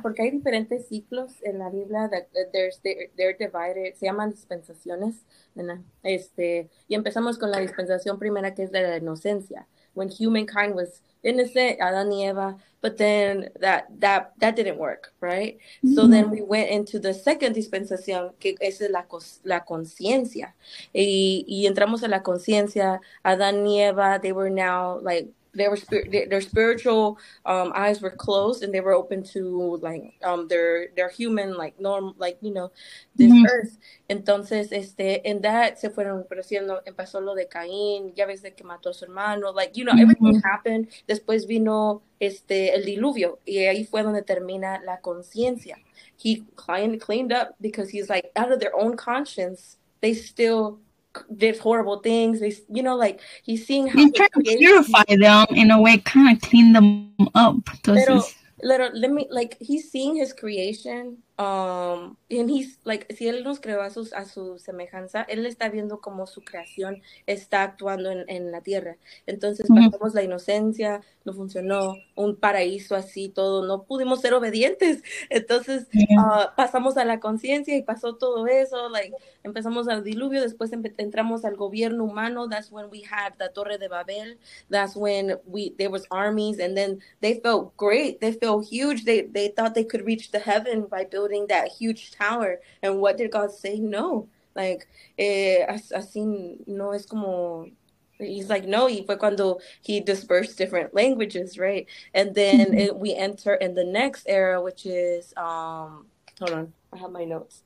porque hay diferentes ciclos en la Biblia that, that they're, they're divided, se llaman dispensaciones, ¿verdad? Este, y empezamos con la dispensación primera que es la de la inocencia, when humankind was innocent, Adán y Eva, but then that that that didn't work, right? Mm-hmm. So then we went into the second dispensación, que esa es la la conciencia, y, y entramos a la conciencia. Adán y Eva, they were now like they were spir- their spiritual um, eyes were closed and they were open to like um their their human like norm like you know this mm-hmm. earth. Entonces este en that se fueron creciendo, empezó lo de Caín, ya ves de que mató a su hermano, like you know mm-hmm. everything happened. Después vino este el diluvio y ahí fue donde termina la conciencia. He cleaned cleaned up because he's like out of their own conscience they still did horrible things, they, you know, like he's seeing how he's trying to purify them in a way, kind of clean them up. Entonces, little, little, let me, like he's seeing his creation Um, and he's, like, si él nos creó a, sus, a su semejanza, él está viendo cómo su creación está actuando en, en la tierra. Entonces mm-hmm. pasamos la inocencia, no funcionó, un paraíso así, todo, no pudimos ser obedientes. Entonces mm-hmm. uh, pasamos a la conciencia y pasó todo eso, like, empezamos al diluvio, después empe- entramos al gobierno humano. That's when we had the Torre de Babel. That's when we there was armies, and then they felt great, they felt huge, they, they thought they could reach the heaven by building that huge tower, and what did God say? No, like, eh, así no es como, he's like, no, y fue cuando he dispersed different languages, right? And then mm-hmm. it, we enter in the next era, which is, um, hold on, I have my notes.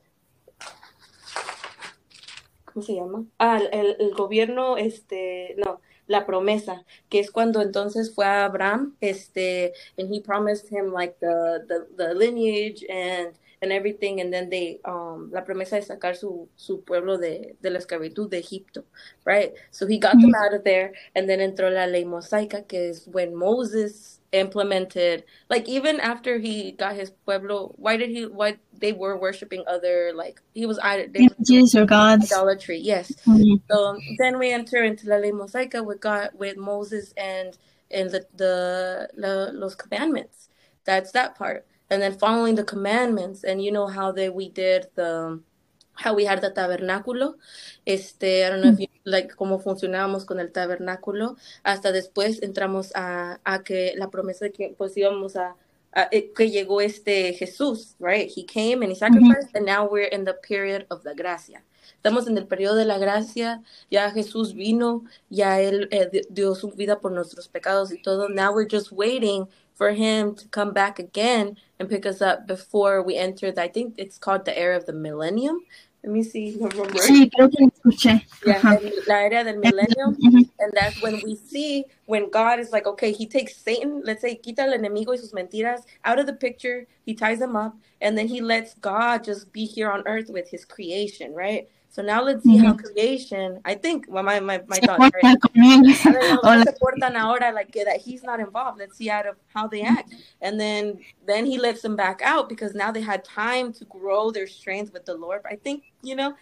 ¿Cómo se llama? Ah, el, el gobierno, este, no. La promesa, que es cuando entonces fue a Abraham, este, and he promised him like the the, the lineage and and everything, and then they um la promesa de sacar su su pueblo de de la esclavitud de Egipto, right? So he got them out of there, and then entró la ley mosaica, que es when Moses implemented, like, even after he got his pueblo, why did he why they were worshiping other, like, he was idolatry or gods, idolatry, yes. Mm-hmm. So then we enter into la ley mosaica with God, with Moses and and the the la, los commandments. That's that part, and then following the commandments, and you know how they we did the how we had the tabernáculo, este, I don't know if you, like, cómo funcionábamos con el tabernáculo, hasta después entramos a, a que la promesa de que, pues, íbamos a, a, que llegó este Jesús, right? He came and he sacrificed, mm-hmm. and now we're in the period of the gracia. Estamos en el periodo de la gracia, ya Jesús vino, ya Él eh, dio su vida por nuestros pecados y todo. Now we're just waiting for him to come back again and pick us up before we enter, the, I think it's called the era of the millennium. Let me see. Sí, creo que escuché. Yeah, uh-huh. La era del millennium. Uh-huh. And that's when we see, when God is like, okay, he takes Satan, let's say, quita al enemigo y sus mentiras out of the picture, he ties them up, and then he lets God just be here on earth with his creation, right? So now let's see mm-hmm. how creation, I think, well, my, my, my thoughts, right? Se portan ahora, like, that he's not involved. Let's see out of how they act. And then then he lets them back out because now they had time to grow their strength with the Lord. I think, you know.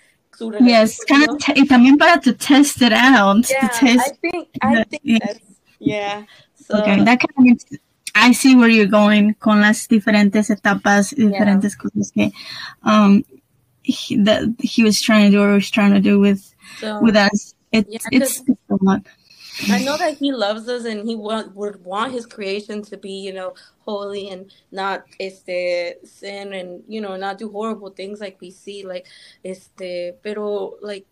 Yes, kind of, t- también para to test it out. Yeah, I think, I think the, that's, yeah. So, okay, that kind of makes sense. I see where you're going con las diferentes etapas, diferentes yeah. cosas que... Um, He, that he was trying to do or was trying to do with so, with us. It, yeah, it's it's a lot. I know that he loves us and he want, would want his creation to be, you know, holy and not este sin and, you know, not do horrible things like we see, like este. Pero like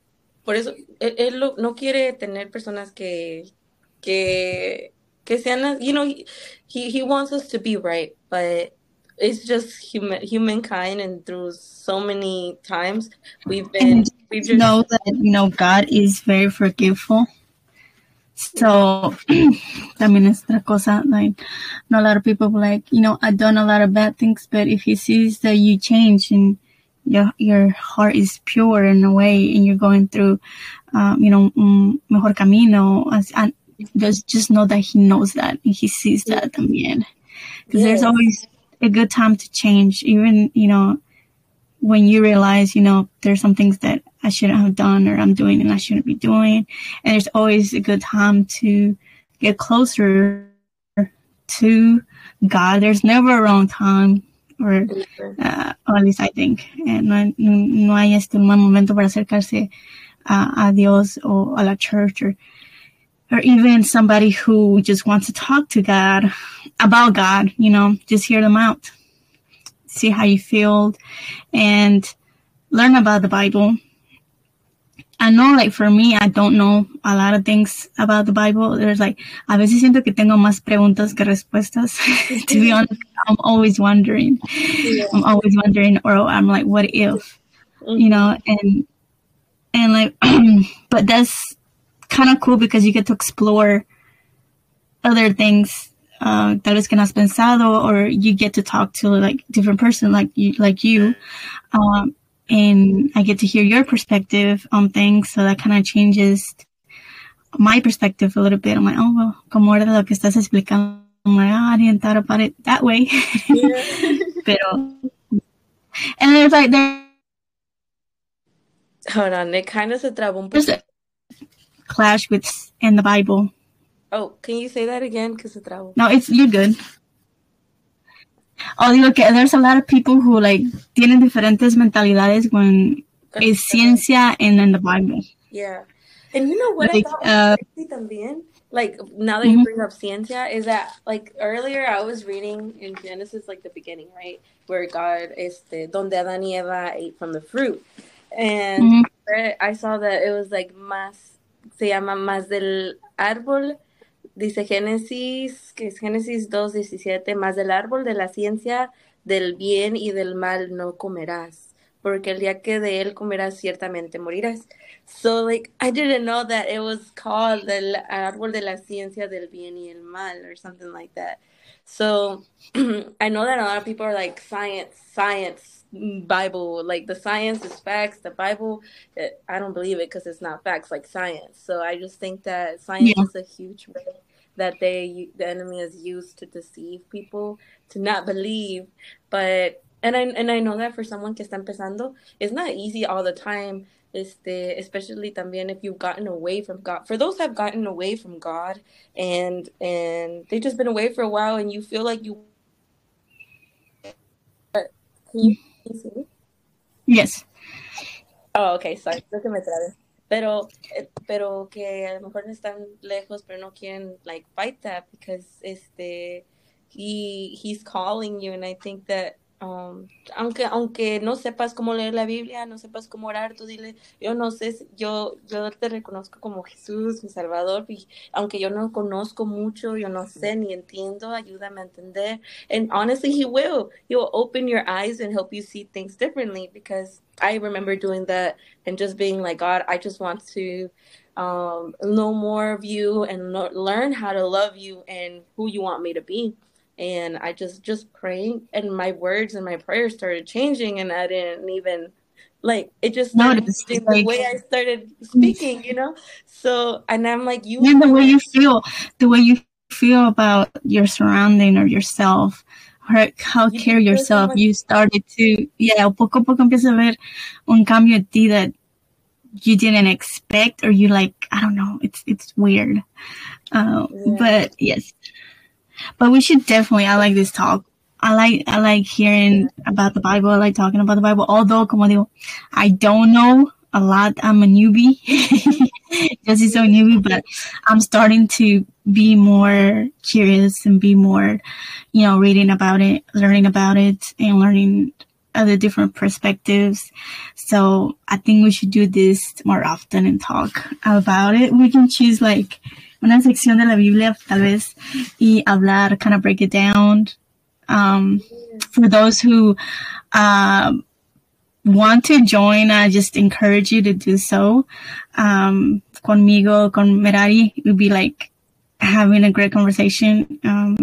por eso él, él lo, no quiere tener personas que que que sean las, you know, he, he he wants us to be right, but. It's just human, humankind, and through so many times we've been. We just know that, you know, God is very forgiveful. So, también es otra cosa. Like, a lot of people like, you know, I've done a lot of bad things, but if He sees that you change and your your heart is pure in a way, and you're going through, um, you know, un mejor camino, as, and just just know that He knows that and He sees that también, because yes. there's always a good time to change, even, you know, when you realize, you know, there's some things that I shouldn't have done or I'm doing and I shouldn't be doing. And there's always a good time to get closer to God. There's never a wrong time, or, uh, or at least I think. And no, no hay este mal momento para acercarse a, a Dios o a la church, or, or even somebody who just wants to talk to God about God, you know, just hear them out, see how you feel, and learn about the Bible. I know, like, for me, I don't know a lot of things about the Bible. There's, like, a veces siento que tengo más preguntas que respuestas. To be honest, I'm always wondering. Yeah. I'm always wondering, or I'm like, what if, you know, and, and like, but that's kind of cool because you get to explore other things uh, that is que no has pensado, or you get to talk to, like, different person like you, like you, um, and I get to hear your perspective on things. So that kind of changes my perspective a little bit. I'm like, oh, well, como era lo que estás explicando, I'm like, oh, I didn't thought about it that way. Yeah. Pero And it's like there. Hold on, it kind of se trabó un poco. There's a clash with in the Bible. Oh, can you say that again? Because se trabó. No, it's you're good. Oh, digo que there's a lot of people who like tienen diferentes mentalidades when es ciencia and in the Bible. Yeah, and you know what like, I thought uh, también. Like now that mm-hmm. you bring up ciencia, is that like earlier I was reading in Genesis, like the beginning, right, where God este donde Adán y Eva ate from the fruit, and mm-hmm. I saw that it was like más se llama más del árbol, dice Génesis que es Génesis dos diecisiete, más del árbol de la ciencia del bien y del mal no comerás, porque el día que de él comerás ciertamente morirás. So like I didn't know that it was called el árbol de la ciencia del bien y el mal or something like that. So I know that a lot of people are like science, science, Bible, like the science is facts, the Bible, it, I don't believe it because it's not facts like science. So I just think that science yeah. is a huge way that they the enemy is used to deceive people to not believe, but And I and I know that for someone que está empezando, it's not easy all the time, este, especially también if you've gotten away from God. For those who have gotten away from God and and they've just been away for a while and you feel like you... Can you, can you see me? Yes. Oh, okay, sorry. Creo que me trabe. Pero, pero que a lo mejor están lejos, pero no quieren, like, fight that because este, he he's calling you, and I think that Um, aunque aunque no sepas cómo leer la Biblia, no sepas cómo orar, tú dile, yo no sé, yo yo te reconozco como Jesús, mi Salvador, y aunque yo no conozco mucho, yo no sé ni entiendo, ayúdame a entender. And honestly, he will. He will open your eyes and help you see things differently, because I remember doing that and just being like, God, I just want to um, know more of you and lo- learn how to love you and who you want me to be. And I just, just praying, and my words and my prayers started changing, and I didn't even, like, it just started changing like, the way I started speaking, you know? So, and I'm like, you... And the way you feel, the way you feel about your surrounding or yourself, or how you care yourself, you started to, yeah, poco a poco empieza a ver un cambio en ti that you didn't expect, or you like, I don't know, it's, it's weird. Uh, yeah. But, yes. But we should definitely, I like this talk. I like I like hearing about the Bible. I like talking about the Bible. Although, como digo, I don't know a lot. I'm a newbie. Just is so newbie, but I'm starting to be more curious and be more, you know, reading about it, learning about it, and learning other different perspectives. So I think we should do this more often and talk about it. We can choose, like, una sección de la Biblia, tal vez, y hablar, kind of break it down. Um, for those who uh, want to join, I just encourage you to do so. Um, conmigo, con Merari, it would be like having a great conversation. Um,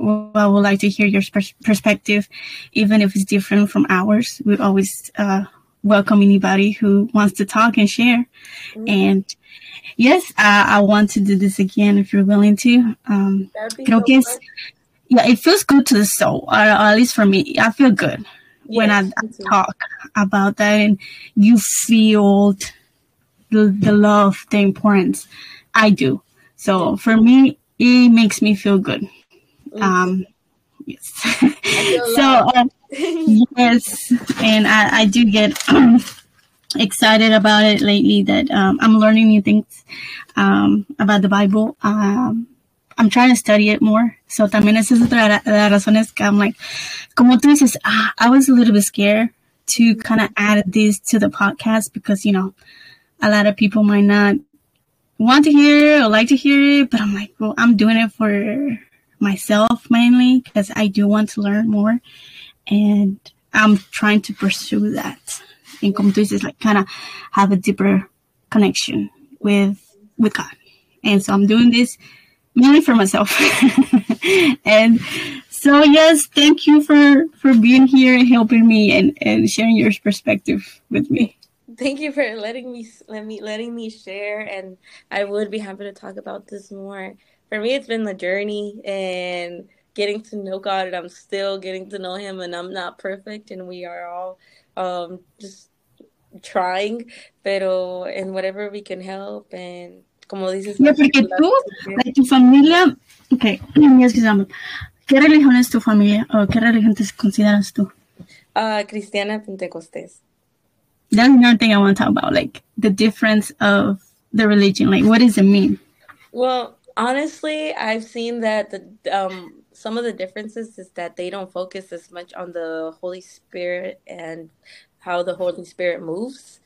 I would like to hear your pers- perspective, even if it's different from ours. We always uh, welcome anybody who wants to talk and share. Mm-hmm. And yes, uh, I want to do this again if you're willing to. Um, creo so que es, yeah, it feels good to the soul, or, or at least for me. I feel good yes, when I, I talk about that, and you feel the, the love, the importance. I do. So for me, it makes me feel good. Um, yes. So uh, yes, and I, I do get excited about it lately that um, I'm learning new things um, about the Bible. Um, I'm trying to study it more. So también esa es otra de las razones que I'm like, como tú dices, ah, I was a little bit scared to kind of add this to the podcast because, you know, a lot of people might not want to hear it or like to hear it, but I'm like, well, I'm doing it for myself mainly because I do want to learn more, and I'm trying to pursue that. And como tú dices, like kind of have a deeper connection with with God. And so I'm doing this mainly for myself. And so, yes, thank you for, for being here and helping me and, and sharing your perspective with me. Thank you for letting me, let me letting me share. And I would be happy to talk about this more. For me, it's been the journey, and getting to know God, and I'm still getting to know him, and I'm not perfect, and we are all um, just trying, pero in whatever we can help, and como dices... Yeah, porque tú, de tu familia... Okay, let me ask you something. ¿Qué religión es tu familia, o qué religión te consideras tú? Uh, cristiana Pentecostés. That's another thing I want to talk about, like the difference of the religion. Like, what does it mean? Well, honestly, I've seen that the um, some of the differences is that they don't focus as much on the Holy Spirit and how the Holy Spirit moves.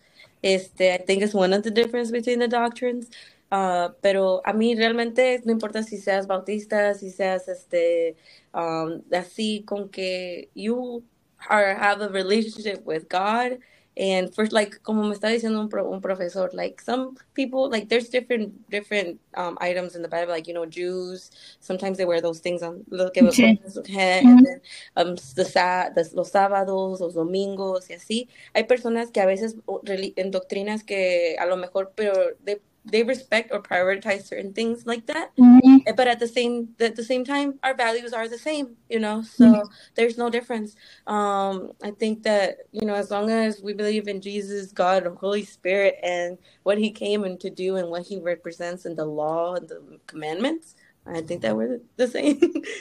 Is that I think it's one of the difference between the doctrines. Uh, pero a mí realmente no importa si seas bautista, si seas este um, así, con que you are have a relationship with God. And first, like, como me está diciendo un, pro, un profesor, like, some people, like, there's different different um, items in the Bible, like, you know, Jews, sometimes they wear those things on, look at okay. head, mm-hmm. and then um, the, the, los sábados, los domingos, y así. Hay personas que a veces, en doctrinas que a lo mejor, pero they, they respect or prioritize certain things like that, mm-hmm. but at the same at the same time, our values are the same, you know, so mm-hmm. there's no difference. Um, I think that, you know, as long as we believe in Jesus, God, and Holy Spirit, and what he came and to do and what he represents in the law and the commandments, I think that we're the same,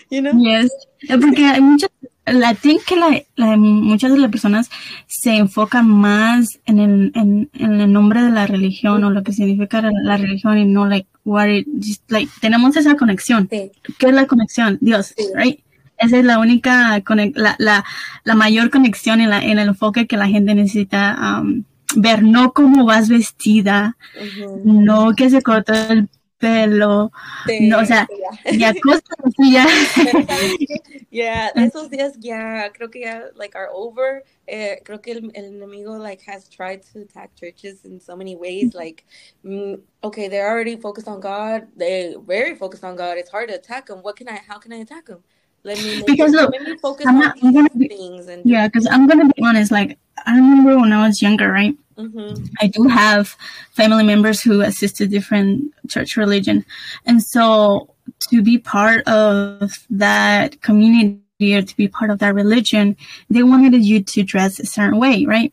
you know? Yes, porque hay muchas, I think que la, la, muchas de las personas se enfocan más en el, en, en el nombre de la religión o lo que significa la, la religión y no, like, what it, just, like, tenemos esa conexión. Sí. ¿Qué es la conexión? Dios, sí. Right? Esa es la única, la, la, la mayor conexión en, la, en el enfoque que la gente necesita um, ver, no cómo vas vestida, uh-huh. no que se cortó el pelo, sí, no, o sea, sí, ya, ya cosas así, ya. Yeah, esos días ya, yeah, creo que ya, yeah, like, are over. Eh, creo que el, el enemigo, like, has tried to attack churches in so many ways, like, mm, okay, they're already focused on God, they're very focused on God, it's hard to attack them, what can I, how can I attack them? Let me, because look, let me focus I'm not, on I'm gonna be, things. And yeah, because I'm going to be honest, like, I remember when I was younger, right? Mm-hmm. I do have family members who assisted different church religion. And so to be part of that community or to be part of that religion, they wanted you to dress a certain way, right?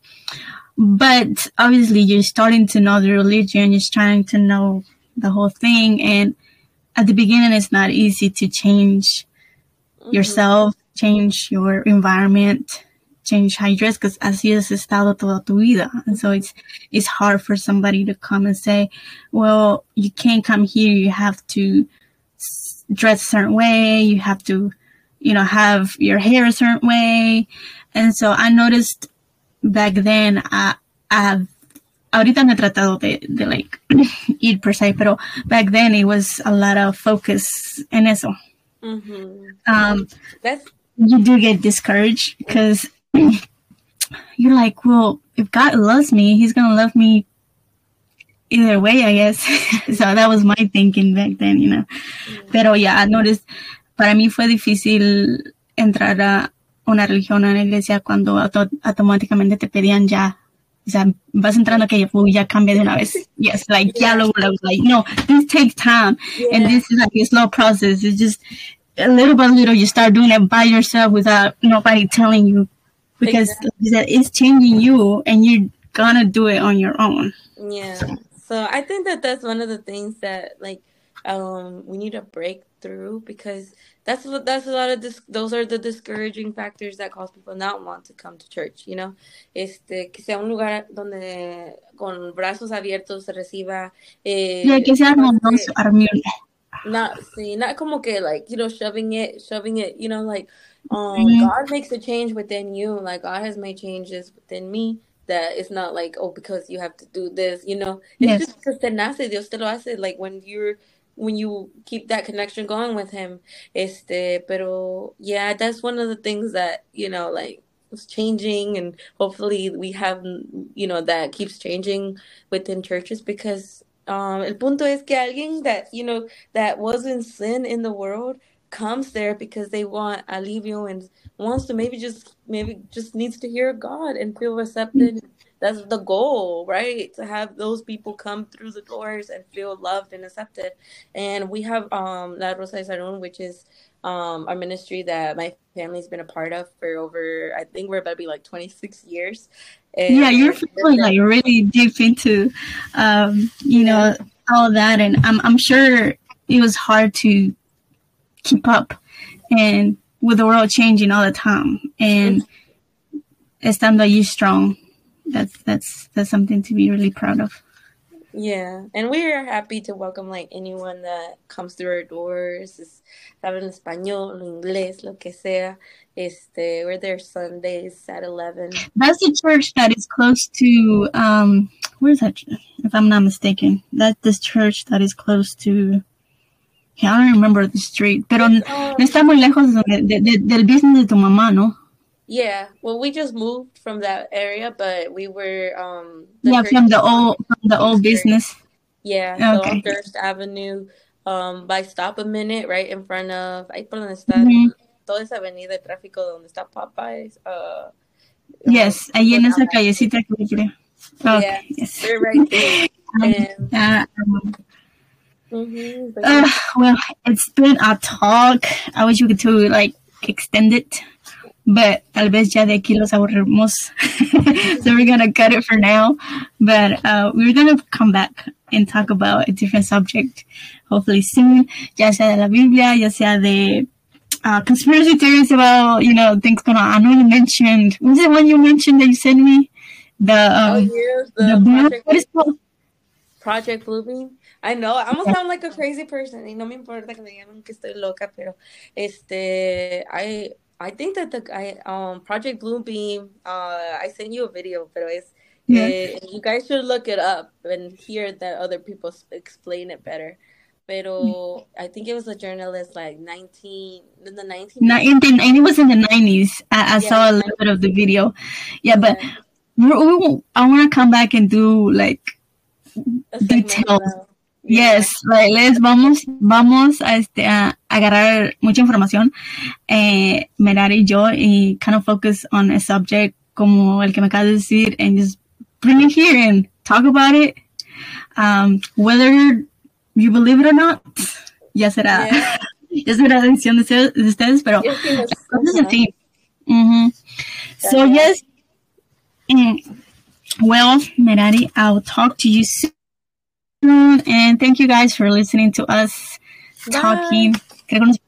But obviously you're starting to know the religion, you're trying to know the whole thing. And at the beginning, it's not easy to change yourself, change your environment, change how you dress, because así has estado toda tu vida. And so it's it's hard for somebody to come and say, well, you can't come here, you have to dress a certain way, you have to, you know, have your hair a certain way. And so I noticed back then, I, I've, ahorita no he tratado de, de like, eat per se, pero back then it was a lot of focus en eso. Mm-hmm. Um, That's- you do get discouraged because you're like, well, if God loves me, he's going to love me either way, I guess. So that was my thinking back then, you know. Mm-hmm. Pero yeah, I noticed, para mí fue difícil entrar a una religión, a una iglesia, cuando auto- automáticamente te pedían ya, o sea, vas entrando que uh, ya cambia de una vez. Yes, like, yeah. ya luego, luego, like, no, this takes time. Yeah. And this is like a slow process. It's just a little by little, you start doing it by yourself without nobody telling you. Because exactly. It's changing you, and you're gonna do it on your own. Yeah. So. so I think that that's one of the things that, like, um, we need a breakthrough, because that's what that's a lot of this. Those are the discouraging factors that cause people not want to come to church. You know, este que sea un lugar donde con brazos abiertos se reciba. Eh, yeah, que sea armonioso, armonioso. Not see, not como que like you know shoving it, shoving it. You know, like. Um, mm-hmm. God makes a change within you, like God has made changes within me, that it's not like, oh, because you have to do this, you know, yes. It's just because te nace, Dios te lo hace, like when you're, when you keep that connection going with him, este, pero, yeah, that's one of the things that, you know, like, it's changing, and hopefully we have, you know, that keeps changing within churches, because um, el punto es que alguien that, you know, that was in sin in the world, comes there because they want alivio and wants to maybe just maybe just needs to hear God and feel accepted. that's the goal, right? To have those people come through the doors and feel loved and accepted. And we have um, La Rosa de Sarun, which is um, our ministry that my family's been a part of for over, I think we're about to be like twenty-six years. And yeah, you're feeling like really deep into, um, you know, all that. And I'm I'm sure it was hard to keep up and with the world changing all the time. And it's time that you're strong. That's that's that's something to be really proud of. Yeah, and we are happy to welcome like anyone that comes through our doors. Hablan español, inglés, lo que sea. Este, we're there Sundays at eleven. That's the church that is close to. Um, where's that? If I'm not mistaken, that's this church that is close to. I don't remember the street, pero no está muy lejos del business de tu mamá, ¿no? Yeah, well, we just moved from that area, but we were um the yeah from the old from the old business. Yeah, okay. So on First Avenue, um, by Stop a Minute, right in front of ahí por donde está toda esa avenida de tráfico donde está Popeyes. Uh, yes, um, ahí en esa callecita que creo. Okay, yes, we're right there. And, uh, um, mm-hmm, uh, well, it's been a talk. I wish we could to like extend it. But tal vez ya de aquí los aburrimos. So we're going to cut it for now. But uh, we're going to come back and talk about a different subject, hopefully soon. Ya sea de la Biblia, ya sea de uh, conspiracy theories about, you know, things going on. I know you mentioned, was it one you mentioned that you sent me? The, um, oh, yeah, the, the blue, project, what is it called? Project Bluebeam. I know, I almost sound like a crazy person. Y no me importa que me digan que estoy loca, pero este, I... I think that the I, um Project Bluebeam, uh, I sent you a video, pero it's, yeah. it, you guys should look it up and hear that other people s- explain it better. Pero I think it was a journalist like nineteen in the nineteen. And it was in the nineties. I, I yeah, saw a little bit of the video. Yeah, but yeah. We're, we're, I want to come back and do like details. Yes, right, les vamos, vamos a, este, a agarrar mucha información, eh, Merari y yo, y kind of focus on a subject como el que me acabas de decir, and just bring it here and talk about it, um, whether you believe it or not, ya será, yeah. ya será la decisión de, de ustedes, pero this is a theme. Mm-hmm. So yes, mm, well, Merari, I'll talk to you soon. And thank you guys for listening to us talking. Creo que nos,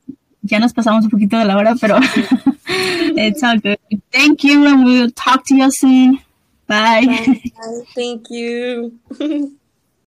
ya nos pasamos un poquito de la hora, pero it's all good. Thank you, and we'll talk to you soon. Bye. Bye. Thank you.